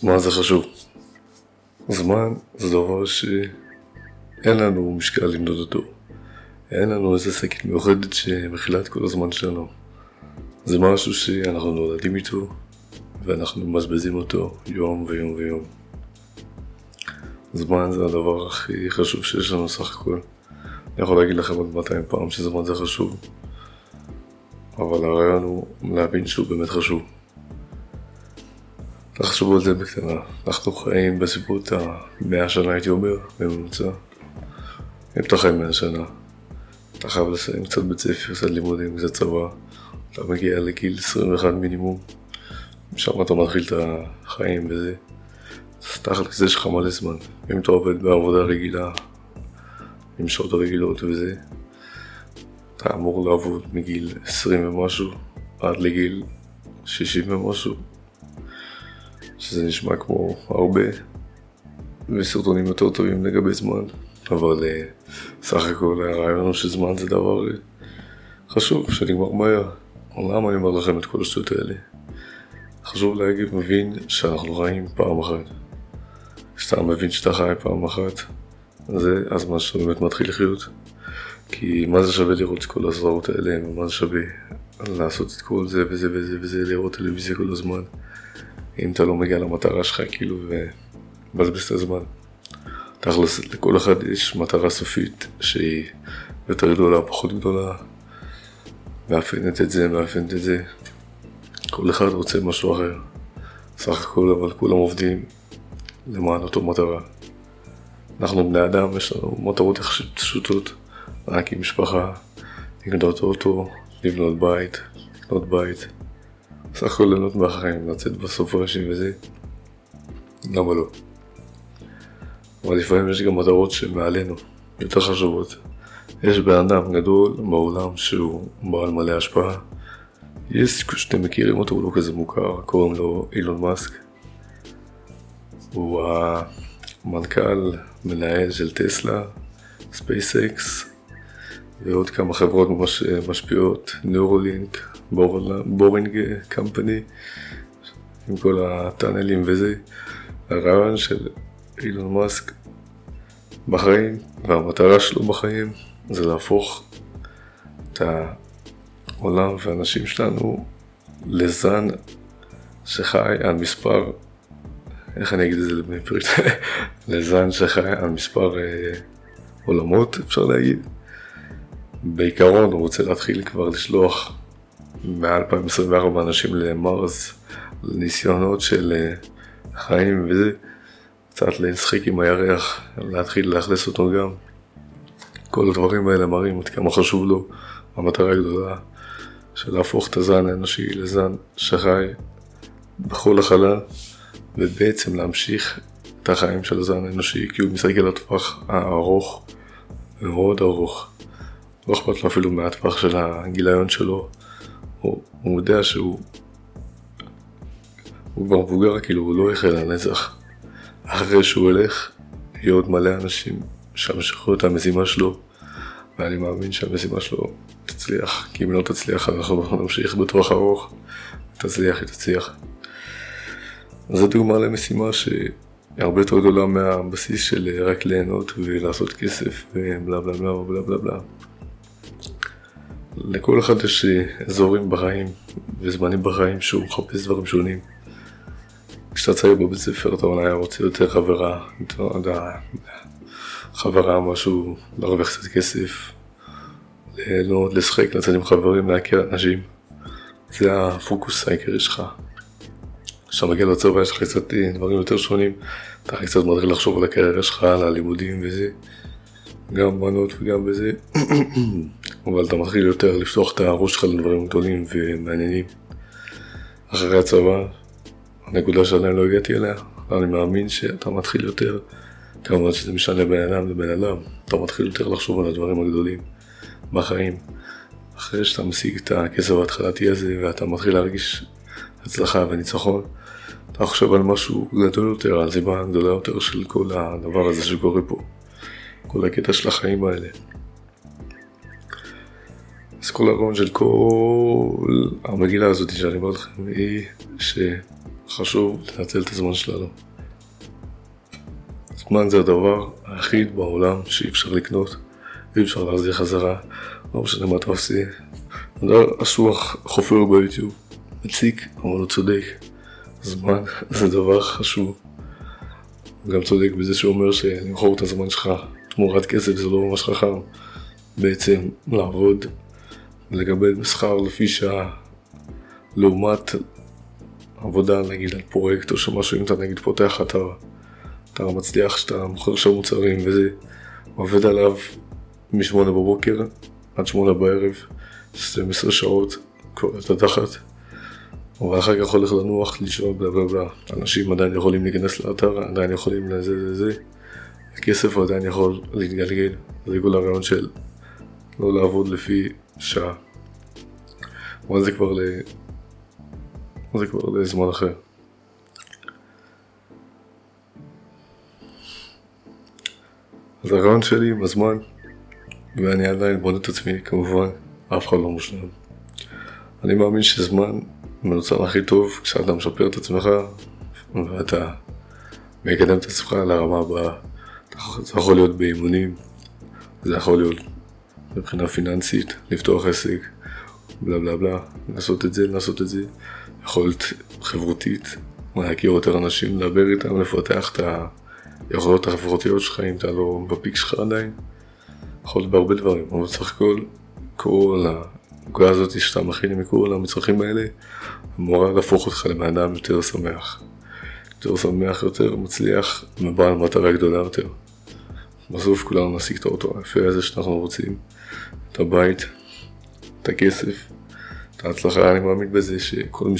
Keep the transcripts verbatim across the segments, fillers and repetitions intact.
זמן זה חשוב. זמן זה דבר שאין לנו משקל למדוד אותו. אין לנו איזה שקית מיוחדת שמכילה את כל הזמן שלנו. זה משהו שאנחנו נולדים איתו, ואנחנו מבזבזים אותו יום ויום ויום. זמן זה הדבר הכי חשוב שיש לנו סך הכל. אני יכול להגיד לכם עוד מאתיים פעם שזמן זה חשוב, אבל הרעיון הוא להבין שהוא באמת חשוב. תחשבו על זה בקטנה, אנחנו חיים בסביבות ה-מאה שנה הייתי אומר, בממוצע. אם אתה חי מאה שנה, אתה חייב לסיים קצת בית ספר, קצת לימודים, קצת צבא, אתה מגיע לגיל עשרים ואחת מינימום, שם אתה מתחיל את החיים וזה. אז תחת כזה שלך מלא זמן, אם אתה עובד בעבודה רגילה, עם שעות הרגילות וזה, אתה אמור לעבוד מגיל עשרים ומשהו עד לגיל שישים ומשהו, שזה נשמע כמו הרבה, וסרטונים יותר טובים לגבי זמן, אבל סך הכל הרעיון הוא שזמן זה דבר חשוב, שנגמר מהר. למה אני אומר לכם את כל השטויות האלה? חשוב להגיד, מבין שאנחנו חיים פעם אחת. כשאתה מבין שאתה חי פעם אחת, זה הזמן שבאמת מתחיל לחיות. כי מה זה שווה לראות את כל הסדרות האלה, ומה זה שווה לעשות את כל זה וזה וזה וזה, לראות טלוויזיה כל הזמן. אם אתה לא מגיע למטרה שלך, כאילו, ובזבז את הזמן. תכלס, לכל אחד יש מטרה סופית שהיא יותר גדולה, פחות גדולה, מאפיינת את זה, מאפיינת את זה. כל אחד רוצה משהו אחר. סך הכל, אבל כולם עובדים למען אותו מטרה. אנחנו בני אדם, יש לנו מטרות פשוטות, להקים משפחה, לקנות אוטו, לבנות בית, לקנות בית. סך הכל ליהנות מהחיים, לצאת בסוף ראשי וזה, למה לא? אבל לפעמים יש גם מטרות שמעלינו, יותר חשובות. יש באדם גדול בעולם שהוא בעל מלא השפעה. יש שאתם מכירים אותו, הוא לא כזה מוכר, קוראים לו אילון מאסק. הוא המנכ"ל, מנהל של טסלה, SpaceX, ועוד כמה חברות ממש משפיעות, ניורלינק, בורינג קמפני, עם כל הטאנלים וזה. הרעיון של אילון מאסק בחיים, והמטרה שלו בחיים, זה להפוך את העולם והאנשים שלנו לזן שחי על מספר, איך אני אגיד את זה בעברית? לזן שחי על מספר אה, עולמות, אפשר להגיד. בעיקרון הוא רוצה להתחיל כבר לשלוח מעל אלפיים עשרים וארבע אנשים למרס, לניסיונות של חיים וזה, קצת להשחיק עם הירח, להתחיל להכנס אותו גם. כל הדברים האלה מראים עד כמה חשוב לו, המטרה הגדולה של להפוך את הזן האנושי לזן שחי בכל החלל, ובעצם להמשיך את החיים של הזן האנושי, כי הוא מסתכל לטווח הארוך, מאוד ארוך. לא אכפת לו אפילו מהטווח של הגיליון שלו, הוא, הוא יודע שהוא הוא כבר מבוגר, כאילו הוא לא יחל לנצח. אחרי שהוא הולך, יהיו עוד מלא אנשים שהמשכו את המשימה שלו, ואני מאמין שהמשימה שלו תצליח, כי אם לא תצליח אנחנו נמשיך בטווח ארוך, תצליח, היא תצליח. זו דוגמה למשימה שהרבה יותר גדולה מהבסיס של רק ליהנות ולעשות כסף ובלה בלה בלה בלה בלה בלה. לכל אחד יש אזורים בחיים וזמנים בחיים שהוא מחפש דברים שונים. כשאתה צעיר בבית ספר אתה אולי רוצה יותר חברה, אתה יודע, חברה משהו, להרוויח קצת כסף, ליהנות, לשחק, לצאת עם חברים, להכיר אנשים. זה הפוקוס העיקרי שלך. כשאתה מגיע לצבא יש לך קצת דברים יותר שונים, אתה קצת מתחיל לחשוב על הקריירה שלך, על הלימודים וזה, גם בנות וגם בזה, אבל אתה מתחיל יותר לפתוח את הראש שלך לדברים גדולים ומעניינים. אחרי הצבא, הנקודה שעדיין לא הגעתי אליה, אני מאמין שאתה מתחיל יותר, כמובן שזה משנה בין אדם לבין אדם, אתה מתחיל יותר לחשוב על הדברים הגדולים בחיים. אחרי שאתה משיג את הכסף ההתחלתי הזה ואתה מתחיל להרגיש הצלחה וניצחון, אתה חושב על משהו גדול יותר, על סיבה גדולה יותר של כל הדבר הזה שקורה פה, כל הקטע של החיים האלה. אז כל הרעיון של כל המגילה הזאת שאני אומר לכם היא ש חשוב לנצל את הזמן שלנו. זמן זה הדבר היחיד בעולם שאי אפשר לקנות, אי אפשר להחזיר חזרה, לא משנה מה אתה עושה. השוח חופר ביוטיוב, מציק, אבל הוא צודק. זמן זה דבר חשוב. הוא גם צודק בזה שאומר שלמחור את הזמן שלך תמורת כסף זה לא ממש חכם. בעצם לעבוד, לגבי מסחר לפי שעה, לעומת עבודה נגיד על פרויקט או שמשהו, אם אתה נגיד פותח אתה, אתה מצליח שאתה מוכר שם מוצרים וזה עובד עליו מ-שמונה בבוקר עד שמונה בערב, עשרים שעות, כבר את התחת, אבל אחר כך הולך לנוח, לשאול בלה בלה בלה. אנשים עדיין יכולים להיכנס לאתר, עדיין יכולים לזה זה זה, הכסף עדיין יכול להתגלגל, זה כל הרעיון של לא לעבוד לפי שעה. אבל זה כבר, ל... זה כבר לזמן אחר. אז הרעיון שלי עם הזמן, ואני עדיין בונה את עצמי, כמובן, אף אחד לא מושלם. אני מאמין שזמן מנוצל הכי טוב כשאתה משפר את עצמך ואתה מקדם את עצמך לרמה הבאה. זה יכול להיות באימונים, זה יכול להיות מבחינה פיננסית, לפתוח עסק, בלה בלה בלה, לעשות את זה, לעשות את זה. יכולת חברותית, להכיר יותר אנשים, לדבר איתם, לפתח את היכולות החברותיות שלך אם אתה לא בפיק שלך עדיין. יכול להיות בהרבה דברים, אבל צריך כל, כל הגעה הזאת שאתה מכין מכל המצרכים האלה, אמורה להפוך אותך למאדם יותר שמח. יותר שמח, יותר מצליח, מבעל מטרה גדולה יותר. בסוף כולנו נשיג את האוטו היפה הזה שאנחנו רוצים, את הבית, את הכסף, את ההצלחה. אני מאמין בזה שכל מי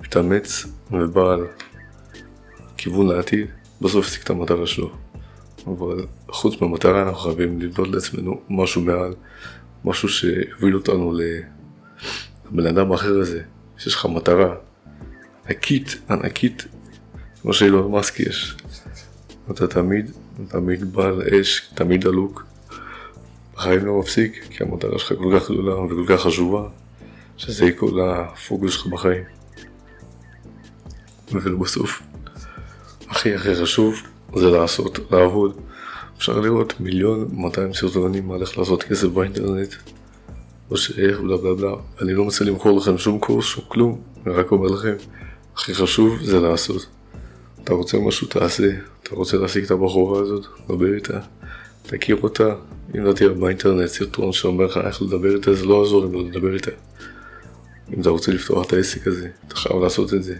שמתאמץ ובא על כיוון לעתיד, בסוף ישיג את המטרה שלו. אבל חוץ מהמטרה אנחנו חייבים לבנות לעצמנו משהו מעל, משהו שהוביל אותנו לבן אדם אחר הזה, שיש לך מטרה ענקית, ענקית, כמו שאילון מאסק יש. אתה תמיד, תמיד בעל אש, תמיד דלוק, בחיים לא מפסיק, כי המטרה שלך כל כך גדולה וכל כך חשובה, שזה כל הפוקוס שלך בחיים. ובסוף, הכי הכי חשוב זה לעשות, לעבוד. אפשר לראות מיליון מאתיים סרטונים על איך לעשות כסף באינטרנט, או שאיך בלה בלה בלה. אני לא מנסה למכור לכם שום קורס, שום כלום, אני רק אומר לכם, הכי חשוב זה לעשות. אתה רוצה משהו, תעשה. אתה רוצה להשיג את הבחורה הזאת, דבר איתה, תכיר אותה. אם לא תהיה באינטרנט סרטון שאומר לך איך לדבר איתה, זה לא עזור אם לא לדבר איתה. אם אתה רוצה לפתוח את העסק הזה, אתה חייב לעשות את זה.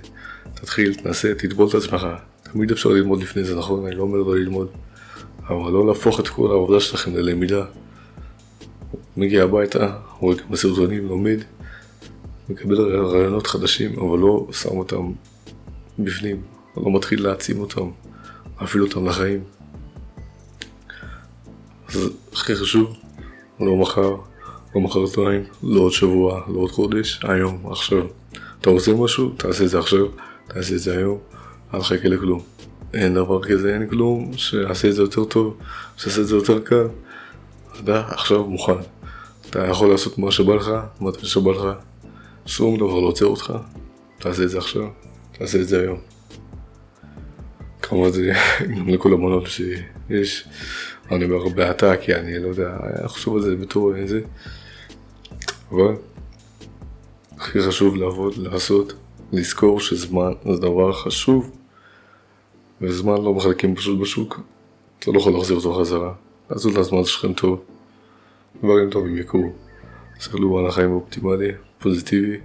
תתחיל, תנסה, תטבול את עצמך. תמיד אפשר ללמוד לפני זה, נכון? אני לא אומר לא ללמוד, אבל לא להפוך את כל העבודה שלכם ללמידה. מגיע הביתה, רואה כמה סרטונים, לומד, מקבל רעיונות חדשים, אבל לא שם אותם בפנים, לא מתחיל להעצים אותם, להפעיל אותם לחיים. אז הכי חשוב, לא מחר, לא מחרתיים, לא עוד שבוע, לא עוד חודש, היום, עכשיו. אתה רוצה משהו? תעשה את זה עכשיו, תעשה את זה היום, אל תחכה לכלום. אין דבר כזה, אין כלום, שעשה את זה יותר טוב, שעשה את זה יותר קל. אתה עכשיו מוכן. אתה יכול לעשות מה שבא לך, מה שבא לך. שום דבר לא עוצר אותך. תעשה את זה עכשיו, תעשה את זה היום. כמובן זה גם לכל המנות שיש. אני אומר בהעתה, כי אני לא יודע, אני חושב על זה בתור איזה. אבל הכי חשוב לעבוד, לעשות, לזכור שזמן זה דבר חשוב. וזמן לא מחלקים פשוט בשוק, אתה לא יכול להחזיר אותו חזרה. לעשות לזמן שלכם טוב, דברים טובים יקרו. תסתכלו על החיים האופטימלי, פוזיטיבי,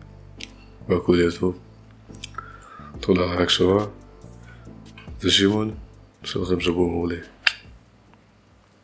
והכל יהיה טוב. תודה על ההקשבה. זה שמעון, שלכם שבוע מעולה.